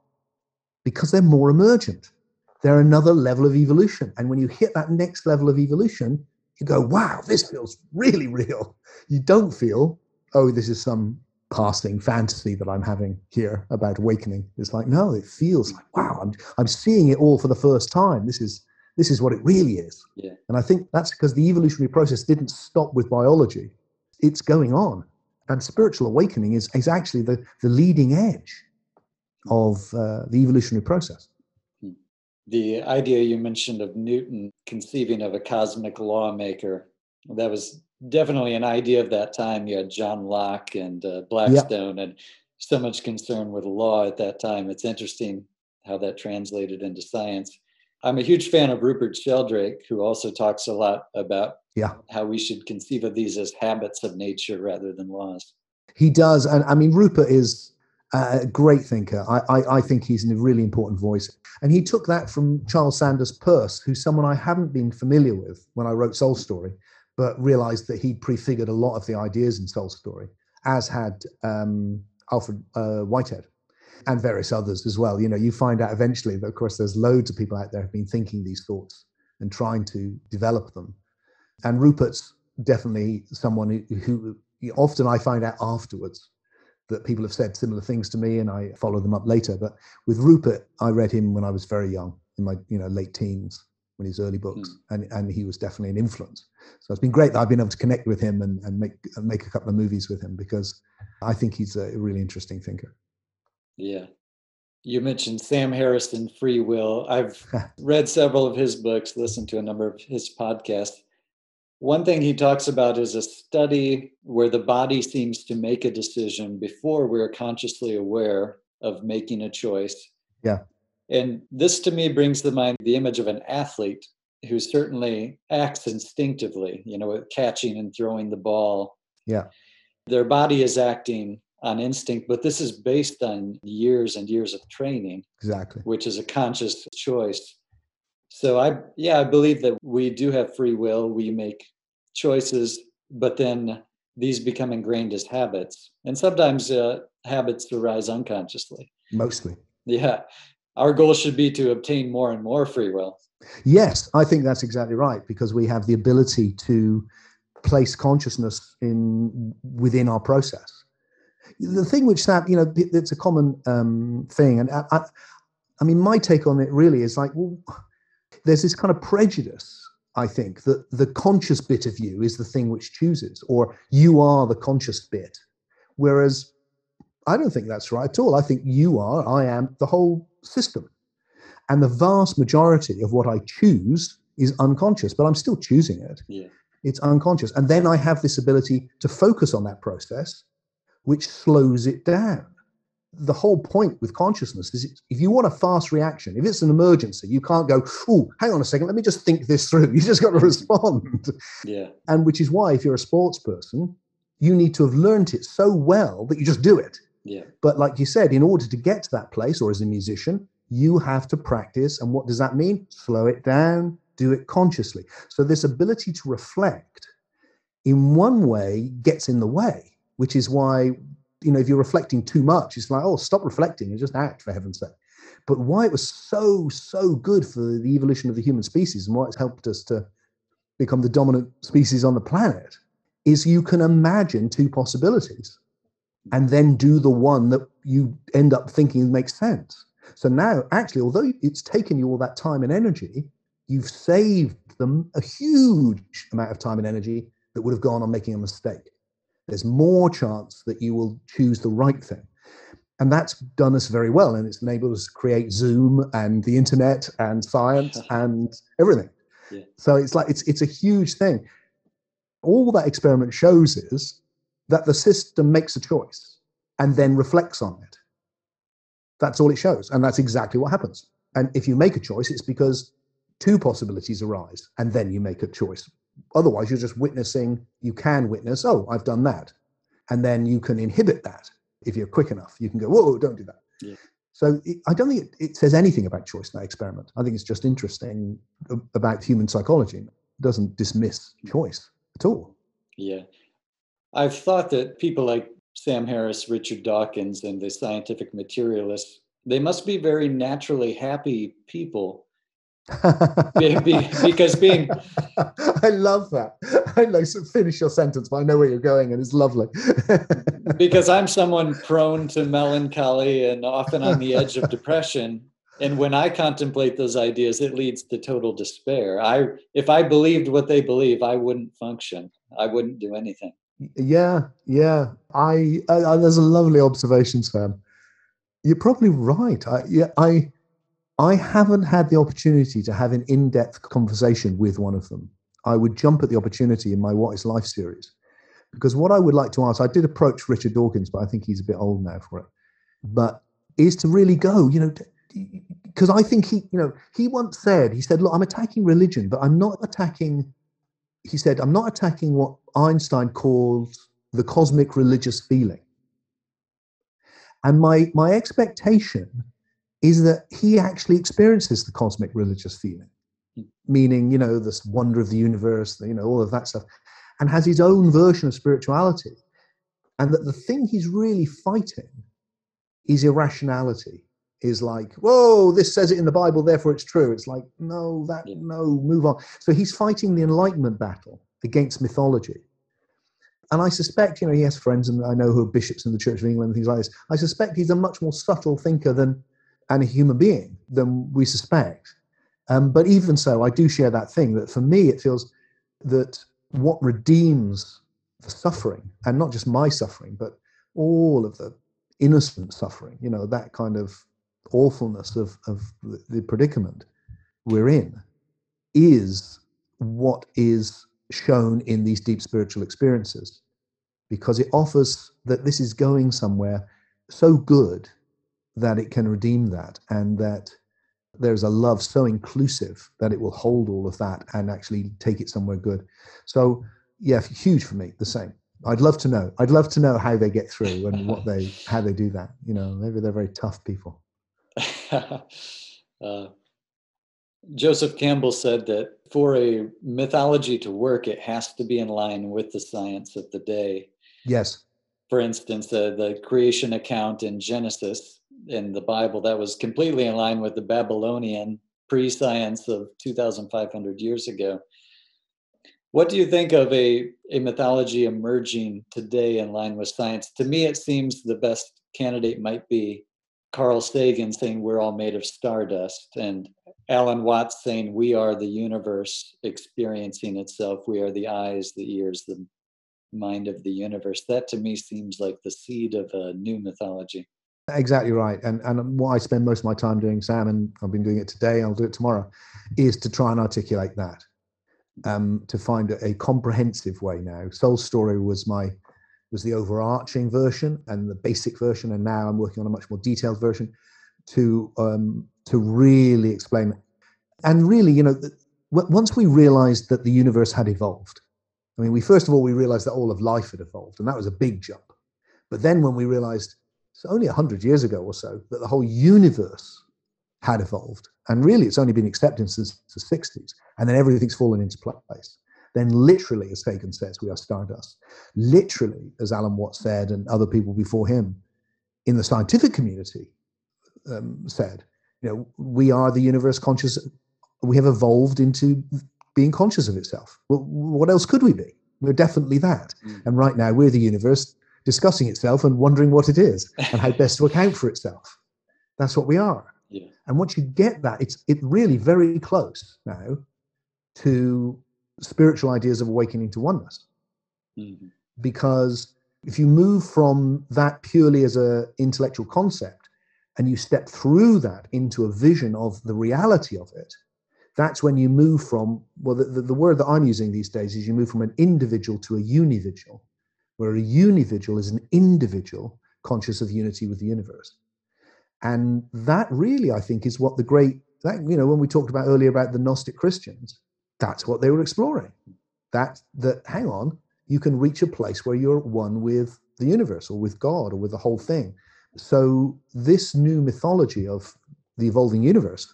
Because they're more emergent. They're another level of evolution. And when you hit that next level of evolution, you go, wow, this feels really real. You don't feel, oh, this is some passing fantasy that I'm having here about awakening. It's like, no, it feels like, wow, I'm, I'm seeing it all for the first time. This is This is what it really is. Yeah. And I think that's because the evolutionary process didn't stop with biology. It's going on. And spiritual awakening is, is actually the, the leading edge of uh, the evolutionary process. The idea you mentioned of Newton conceiving of a cosmic lawmaker that was definitely an idea of that time. You had John Locke and uh, Blackstone, yep. and so much concern with law at that time. It's interesting how that translated into science. I'm a huge fan of Rupert Sheldrake, who also talks a lot about yeah. how we should conceive of these as habits of nature rather than laws. He does. And I mean, Rupert is a great thinker. I, I, I think he's a really important voice. And he took that from Charles Sanders Peirce, who's someone I haven't been familiar with when I wrote Soul Story, but realized that he prefigured a lot of the ideas in Soul Story, as had um, Alfred uh, Whitehead. And various others as well. You know, you find out eventually that, of course, there's loads of people out there who've been thinking these thoughts and trying to develop them. And Rupert's definitely someone who, who often I find out afterwards that people have said similar things to me, and I follow them up later. But with Rupert, I read him when I was very young, in my you know late teens, when his early books, mm. and and he was definitely an influence. So it's been great that I've been able to connect with him and and make and make a couple of movies with him, because I think he's a really interesting thinker. Yeah. You mentioned Sam Harris and free will. I've read several of his books, listened to a number of his podcasts. One thing he talks about is a study where the body seems to make a decision before we're consciously aware of making a choice. Yeah. And this to me brings to mind the image of an athlete who certainly acts instinctively, you know, catching and throwing the ball. Yeah. Their body is acting on instinct, but this is based on years and years of training, exactly, which is a conscious choice. So I, yeah, I believe that we do have free will. We make choices, but then these become ingrained as habits, and sometimes uh, habits arise unconsciously. Mostly, yeah. Our goal should be to obtain more and more free will. Yes, I think that's exactly right, because we have the ability to place consciousness in within our process. The thing which Sam, you know, it's a common um, thing. And I, I, I mean, my take on it really is like, well, there's this kind of prejudice, I think, that the conscious bit of you is the thing which chooses, or you are the conscious bit. Whereas I don't think that's right at all. I think you are, I am the whole system. And the vast majority of what I choose is unconscious, but I'm still choosing it. Yeah. It's unconscious. And then I have this ability to focus on that process, which slows it down. The whole point with consciousness is, if you want a fast reaction, if it's an emergency, you can't go, oh, hang on a second, let me just think this through. You just got to respond. Yeah. And which is why, if you're a sports person, you need to have learned it so well that you just do it. Yeah. But like you said, in order to get to that place, or as a musician, you have to practice. And what does that mean? Slow it down, do it consciously. So this ability to reflect, in one way, gets in the way. Which is why, you know, if you're reflecting too much, it's like, oh, stop reflecting and just act, for heaven's sake. But why it was so, so good for the evolution of the human species, and why it's helped us to become the dominant species on the planet, is you can imagine two possibilities and then do the one that you end up thinking makes sense. So now, actually, although it's taken you all that time and energy, you've saved them a huge amount of time and energy that would have gone on making a mistake. There's more chance that you will choose the right thing. And that's done us very well. And it's enabled us to create Zoom and the internet and science and everything. Yeah. So it's like, it's, it's a huge thing. All that experiment shows is that the system makes a choice and then reflects on it. That's all it shows. And that's exactly what happens. And if you make a choice, it's because two possibilities arise and then you make a choice. Otherwise, you're just witnessing, you can witness, oh, I've done that. And then you can inhibit that. If you're quick enough, you can go, whoa, don't do that. Yeah. So it, I don't think it, it says anything about choice in that experiment. I think it's just interesting about human psychology. It doesn't dismiss choice at all. Yeah. I've thought that people like Sam Harris, Richard Dawkins, and the scientific materialists, they must be very naturally happy people. because being I love that. I like to finish your sentence, but I know where you're going, and it's lovely. Because I'm someone prone to melancholy and often on the edge of depression, and when I contemplate those ideas, it leads to total despair. I if I believed what they believe, I wouldn't function. I wouldn't do anything. Yeah, yeah. I, I there's a lovely observation, Sam. You're probably right. I yeah, I I haven't had the opportunity to have an in-depth conversation with one of them. I would jump at the opportunity in my What is Life series. Because what I would like to ask, I did approach Richard Dawkins, but I think he's a bit old now for it, but is to really go, you know, because I think he, you know, he once said, he said, look, I'm attacking religion, but I'm not attacking, he said, I'm not attacking what Einstein called the cosmic religious feeling. And my, my expectation is that he actually experiences the cosmic religious feeling, meaning, you know, this wonder of the universe, you know, all of that stuff, and has his own version of spirituality. And that the thing he's really fighting is irrationality, is like, whoa, this says it in the Bible, therefore it's true. It's like, no, that, no, move on. So he's fighting the Enlightenment battle against mythology. And I suspect, you know, he has friends, and I know who are bishops in the Church of England and things like this. I suspect he's a much more subtle thinker than, and a human being than we suspect. Um, but even so, I do share that thing that for me, it feels that what redeems the suffering, and not just my suffering, but all of the innocent suffering, you know, that kind of awfulness of, of the predicament we're in, is what is shown in these deep spiritual experiences, because it offers that this is going somewhere so good that it can redeem that, and that there's a love so inclusive that it will hold all of that and actually take it somewhere good. So yeah, huge for me, the same. I'd love to know. I'd love to know how they get through and what they, how they do that. You know, maybe they're very tough people. uh. Joseph Campbell said that for a mythology to work, it has to be in line with the science of the day. Yes. For instance, uh, the creation account in Genesis in the Bible, that was completely in line with the Babylonian pre-science of two thousand five hundred years ago. What do you think of a, a mythology emerging today in line with science? To me, it seems the best candidate might be Carl Sagan saying we're all made of stardust, and Alan Watts saying we are the universe experiencing itself. We are the eyes, the ears, the mind of the universe. That to me seems like the seed of a new mythology. Exactly right. And and what I spend most of my time doing, Sam, and I've been doing it today, I'll do it tomorrow, is to try and articulate that, um, to find a, a comprehensive way now. Soul Story was my was the overarching version and the basic version, and now I'm working on a much more detailed version to um, to really explain. And really, you know, once we realized that the universe had evolved, I mean, we first of all, we realized that all of life had evolved, and that was a big jump. But then when we realized it's only one hundred years ago or so that the whole universe had evolved, and really it's only been accepted since the sixties, and then everything's fallen into place. Then literally, as Sagan says, we are stardust. Literally, as Alan Watts said, and other people before him in the scientific community um, said, you know, we are the universe conscious. We have evolved into being conscious of itself. Well, what else could we be? We're definitely that. Mm. And right now, we're the universe discussing itself and wondering what it is and how best to account for itself. That's what we are. Yeah. And once you get that, it's it really very close now to spiritual ideas of awakening to oneness. Mm-hmm. Because if you move from that purely as an intellectual concept and you step through that into a vision of the reality of it, that's when you move from, well, the, the, the word that I'm using these days is you move from an individual to a univigil, where a univigil is an individual conscious of unity with the universe. And that really, I think, is what the great, that, you know, when we talked about earlier about the Gnostic Christians, that's what they were exploring. That, that, hang on, you can reach a place where you're one with the universe or with God or with the whole thing. So this new mythology of the evolving universe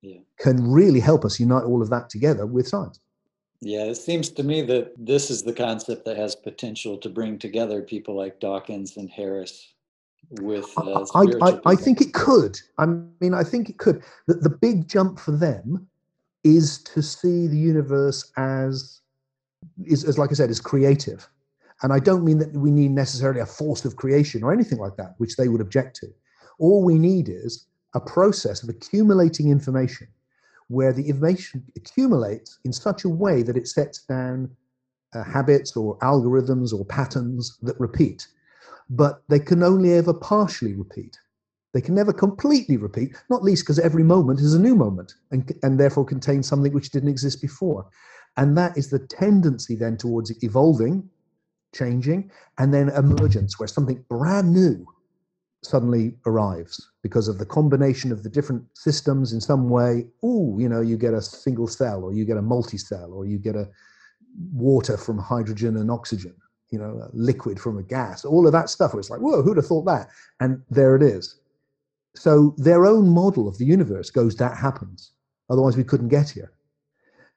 yeah. can really help us unite all of that together with science. Yeah, it seems to me that this is the concept that has potential to bring together people like Dawkins and Harris with uh, I, I, I think it could. I mean, I think it could. The, the big jump for them is to see the universe as, is, as like I said, as creative. And I don't mean that we need necessarily a force of creation or anything like that, which they would object to. All we need is a process of accumulating information where the information accumulates in such a way that it sets down uh, habits or algorithms or patterns that repeat. But they can only ever partially repeat. They can never completely repeat, not least because every moment is a new moment and, and therefore contains something which didn't exist before. And that is the tendency then towards evolving, changing, and then emergence, where something brand new suddenly arrives because of the combination of the different systems in some way. Ooh, you know, you get a single cell, or you get a multi-cell, or you get a water from hydrogen and oxygen, you know, a liquid from a gas, all of that stuff. Where it's like, whoa, who'd have thought that? And there it is. So their own model of the universe goes, that happens. Otherwise we couldn't get here.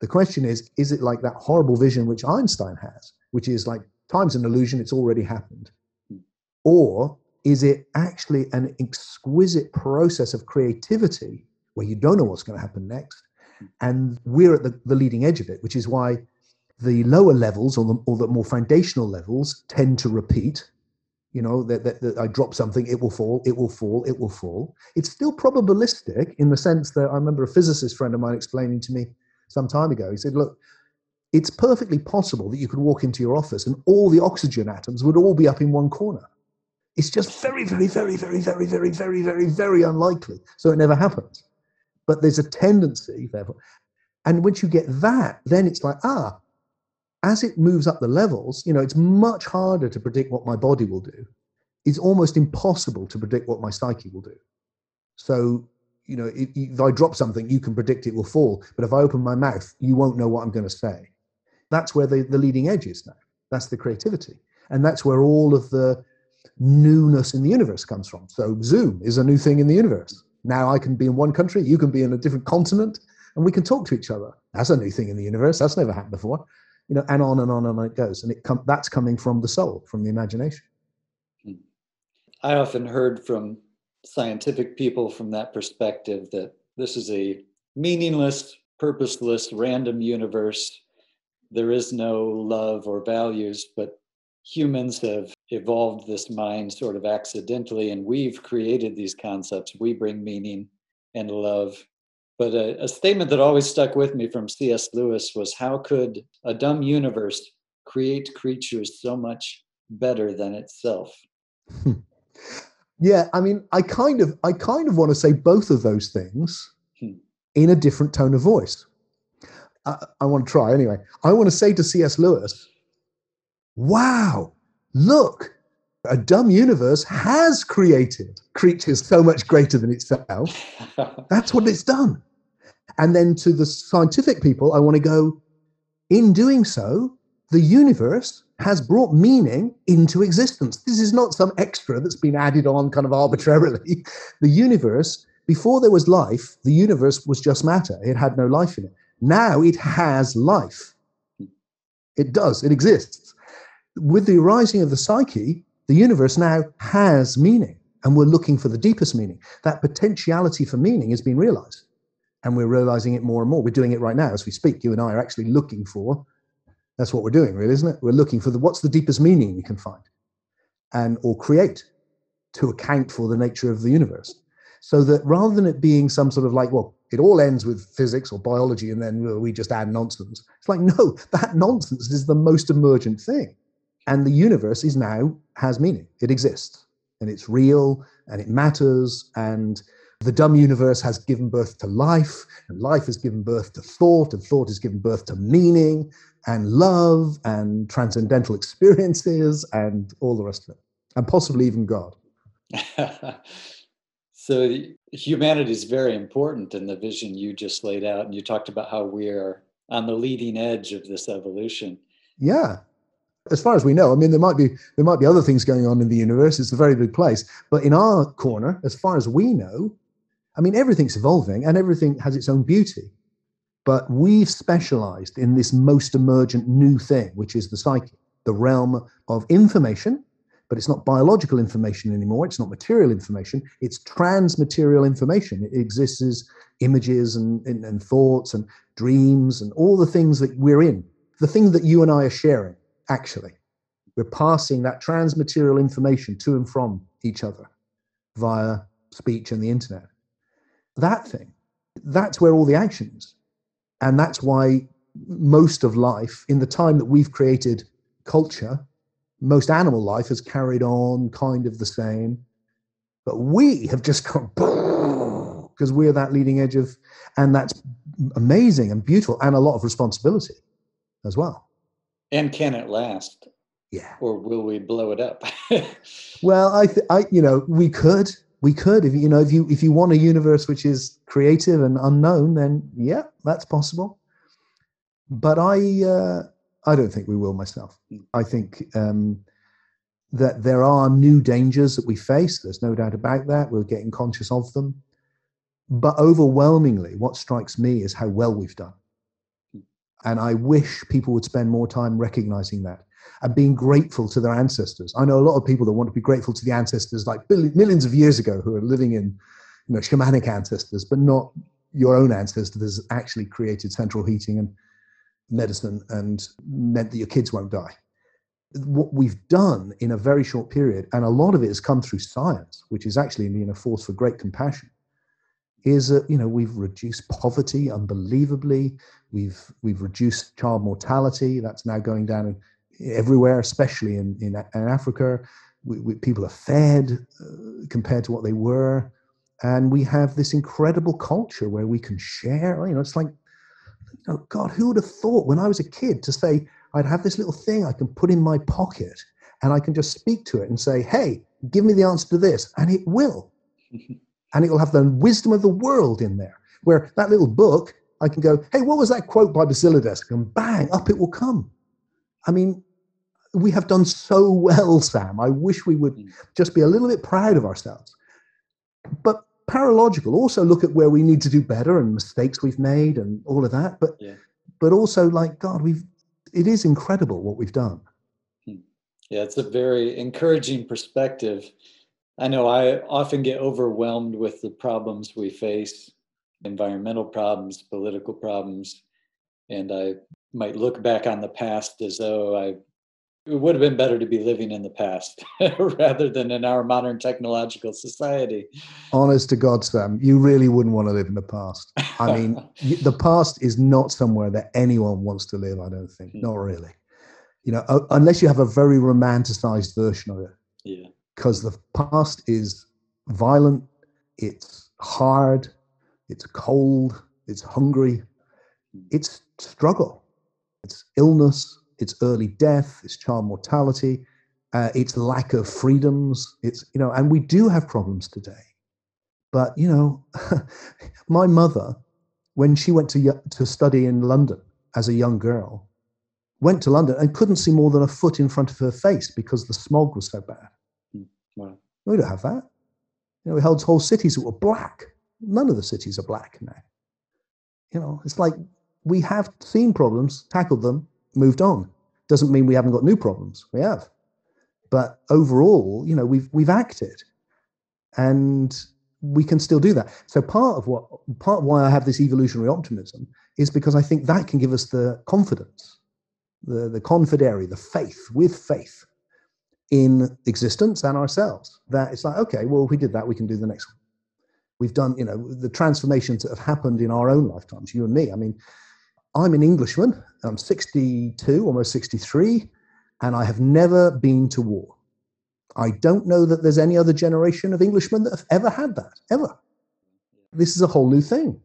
The question is, is it like that horrible vision which Einstein has, which is like, time's an illusion, it's already happened? Or is it actually an exquisite process of creativity where you don't know what's going to happen next? And we're at the, the leading edge of it, which is why the lower levels, or the, or the more foundational levels, tend to repeat. You know, that, that, that I drop something, it will fall, it will fall, it will fall. It's still probabilistic in the sense that I remember a physicist friend of mine explaining to me some time ago. He said, look, it's perfectly possible that you could walk into your office and all the oxygen atoms would all be up in one corner. It's just very, very, very, very, very, very, very, very, very unlikely. So it never happens. But there's a tendency, therefore. And once you get that, then it's like, ah, as it moves up the levels, you know, it's much harder to predict what my body will do. It's almost impossible to predict what my psyche will do. So, you know, if, if I drop something, you can predict it will fall. But if I open my mouth, you won't know what I'm going to say. That's where the, the leading edge is now. That's the creativity. And that's where all of the newness in the universe comes from. So Zoom is a new thing in the universe. Now I can be in one country, you can be in a different continent, and we can talk to each other. That's a new thing in the universe. That's never happened before. You know, and on and on and on it goes. And it com- that's coming from the soul, from the imagination. I often heard from scientific people from that perspective that this is a meaningless, purposeless, random universe. There is no love or values, but humans have evolved this mind sort of accidentally, and we've created these concepts. We bring meaning and love. But a, a statement that always stuck with me from C S Lewis was, how could a dumb universe create creatures so much better than itself? Yeah, I mean, I kind of I kind of want to say both of those things hmm. in a different tone of voice. I, I want to try anyway. I want to say to C S Lewis, wow, look, a dumb universe has created creatures so much greater than itself. That's what it's done. And then to the scientific people, I want to go, in doing so, the universe has brought meaning into existence. This is not some extra that's been added on kind of arbitrarily. The universe, before there was life, the universe was just matter. It had no life in it. Now it has life. It does. It exists. With the arising of the psyche, the universe now has meaning, and we're looking for the deepest meaning. That potentiality for meaning has been realized, and we're realizing it more and more. We're doing it right now as we speak. You and I are actually looking for, that's what we're doing, really, isn't it? We're looking for the, what's the deepest meaning you can find and or create to account for the nature of the universe. So that rather than it being some sort of like, well, it all ends with physics or biology and then we just add nonsense. It's like, no, that nonsense is the most emergent thing. And the universe is now, has meaning. It exists, and it's real, and it matters, and the dumb universe has given birth to life, and life has given birth to thought, and thought has given birth to meaning, and love, and transcendental experiences, and all the rest of it, and possibly even God. So humanity is very important in the vision you just laid out, and you talked about how we are on the leading edge of this evolution. Yeah. As far as we know, I mean, there might be there might be other things going on in the universe. It's a very big place. But in our corner, as far as we know, I mean, everything's evolving and everything has its own beauty. But we've specialized in this most emergent new thing, which is the psyche, the realm of information. But it's not biological information anymore. It's not material information. It's transmaterial information. It exists as images and, and, and thoughts and dreams and all the things that we're in, the thing that you and I are sharing. Actually, we're passing that transmaterial information to and from each other via speech and the internet. That thing, that's where all the action is. And that's why most of life, in the time that we've created culture, most animal life has carried on kind of the same. But we have just gone, because we're that leading edge of, and that's amazing and beautiful and a lot of responsibility. as well. And can it last? Yeah. Or will we blow it up? Well, I, th- I, you know, we could, we could, if you know, if you, if you want a universe which is creative and unknown, then yeah, that's possible. But I, uh, I don't think we will myself. I think, um, that there are new dangers that we face. There's no doubt about that. We're getting conscious of them. But overwhelmingly, what strikes me is how well we've done. And I wish people would spend more time recognizing that and being grateful to their ancestors. I know a lot of people that want to be grateful to the ancestors like millions of years ago who are living in, you know, shamanic ancestors, but not your own ancestor that's actually created central heating and medicine and meant that your kids won't die. What we've done in a very short period, and a lot of it has come through science, which is actually being a force for great compassion, is that, you know, we've reduced poverty unbelievably. We've we've reduced child mortality. That's now going down everywhere, especially in, in, in Africa. We, we, people are fed uh, compared to what they were. And we have this incredible culture where we can share. You know, it's like, oh God, who would have thought when I was a kid to say, I'd have this little thing I can put in my pocket and I can just speak to it and say, hey, give me the answer to this. And it will. And it will have the wisdom of the world in there, where that little book, I can go, hey, what was that quote by Basilides? And bang, up it will come. I mean, we have done so well, Sam. I wish we would just be a little bit proud of ourselves. But paralogical, also look at where we need to do better and mistakes we've made and all of that. But, yeah. but also like, God, we've, it is incredible what we've done. Yeah, it's a very encouraging perspective. I know I often get overwhelmed with the problems we face, environmental problems, political problems, and I might look back on the past as though I, it would have been better to be living in the past rather than in our modern technological society. Honest to God, Sam, you really wouldn't want to live in the past. I mean, the past is not somewhere that anyone wants to live, I don't think. Mm-hmm. Not really. You know, unless you have a very romanticized version of it. Yeah. Because the past is violent, it's hard, it's cold, it's hungry, it's struggle, it's illness, it's early death, it's child mortality, uh, it's lack of freedoms. It's, you know, and we do have problems today. But, you know, my mother, when she went to to study in London as a young girl, went to London and couldn't see more than a foot in front of her face because the smog was so bad. Wow. We don't have that. You know, we held whole cities that were black. None of the cities are black now. You know, it's like we have seen problems, tackled them, moved on. Doesn't mean we haven't got new problems. We have. But overall, you know, we've we've acted. And we can still do that. So part of what part of why I have this evolutionary optimism is because I think that can give us the confidence, the, the confidere, the faith, with faith in existence and ourselves, that it's like, okay, well, if we did that, we can do the next one. We've done, you know, the transformations that have happened in our own lifetimes, you and me. I mean, I'm an Englishman, I'm sixty-two, almost sixty-three, and I have never been to war. I don't know that there's any other generation of Englishmen that have ever had that, ever. This is a whole new thing.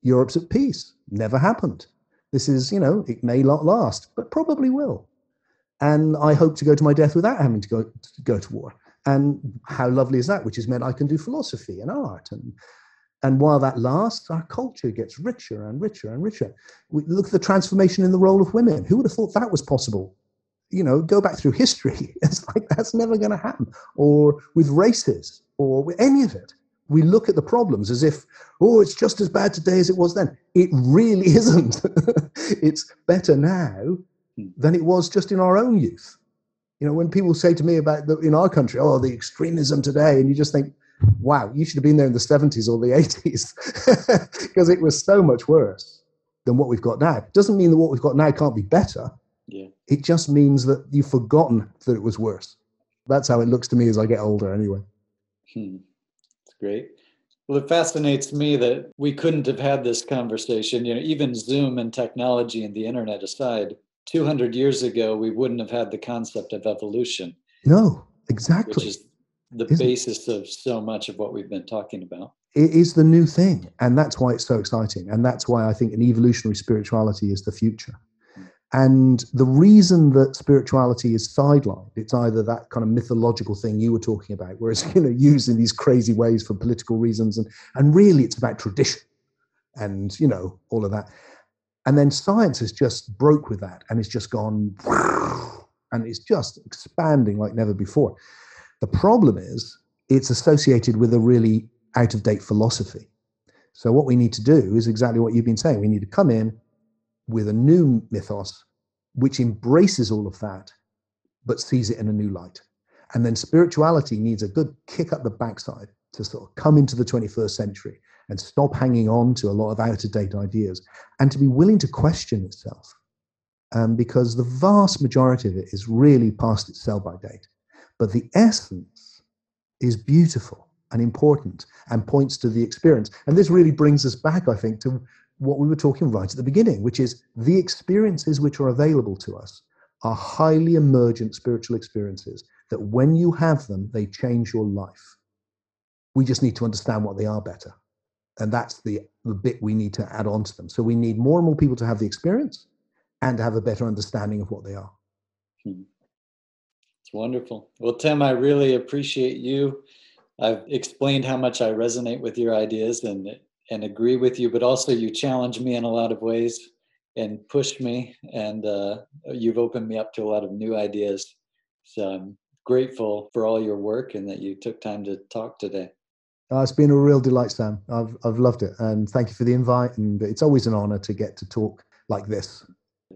Europe's at peace, never happened. This is, you know, it may not last, but probably will. And I hope to go to my death without having to go to, go to war. And how lovely is that, which has meant I can do philosophy and art. And, and while that lasts, our culture gets richer and richer and richer. We look at the transformation in the role of women. Who would have thought that was possible? You know, go back through history. It's like, that's never going to happen. Or with races or with any of it. We look at the problems as if, oh, it's just as bad today as it was then. It really isn't. It's better now than it was just in our own youth. You know, when people say to me about the, in our country, oh, the extremism today, and you just think, wow, you should have been there in the seventies or the eighties, because it was so much worse than what we've got now. Doesn't mean that what we've got now can't be better. Yeah. It just means that you've forgotten that it was worse. That's how it looks to me as I get older anyway. Hmm. That's great. Well, it fascinates me that we couldn't have had this conversation, you know, even Zoom and technology and the internet aside, two hundred years ago, we wouldn't have had the concept of evolution. No, exactly. Which is the Isn't basis of so much of what we've been talking about. It is the new thing. And that's why it's so exciting. And that's why I think an evolutionary spirituality is the future. And the reason that spirituality is sidelined, it's either that kind of mythological thing you were talking about, whereas, you know, used in these crazy ways for political reasons, and, and really it's about tradition and, you know, all of that. And then science has just broke with that, and it's just gone, and it's just expanding like never before. The problem is it's associated with a really out-of-date philosophy. So what we need to do is exactly what you've been saying. We need to come in with a new mythos, which embraces all of that, but sees it in a new light. And then spirituality needs a good kick up the backside to sort of come into the twenty-first century and stop hanging on to a lot of out-of-date ideas, and to be willing to question itself, um, because the vast majority of it is really past its sell-by date. But the essence is beautiful and important and points to the experience. And this really brings us back, I think, to what we were talking right at the beginning, which is the experiences which are available to us are highly emergent spiritual experiences that when you have them, they change your life. We just need to understand what they are better. And that's the, the bit we need to add on to them. So we need more and more people to have the experience and to have a better understanding of what they are. Hmm. It's wonderful. Well, Tim, I really appreciate you. I've explained how much I resonate with your ideas and and agree with you, but also you challenge me in a lot of ways and push me, and uh, you've opened me up to a lot of new ideas. So I'm grateful for all your work and that you took time to talk today. Uh, it's been a real delight, Sam. I've I've loved it, and thank you for the invite. And it's always an honor to get to talk like this.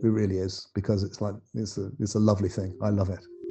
It really is, because it's like it's a it's a lovely thing. I love it.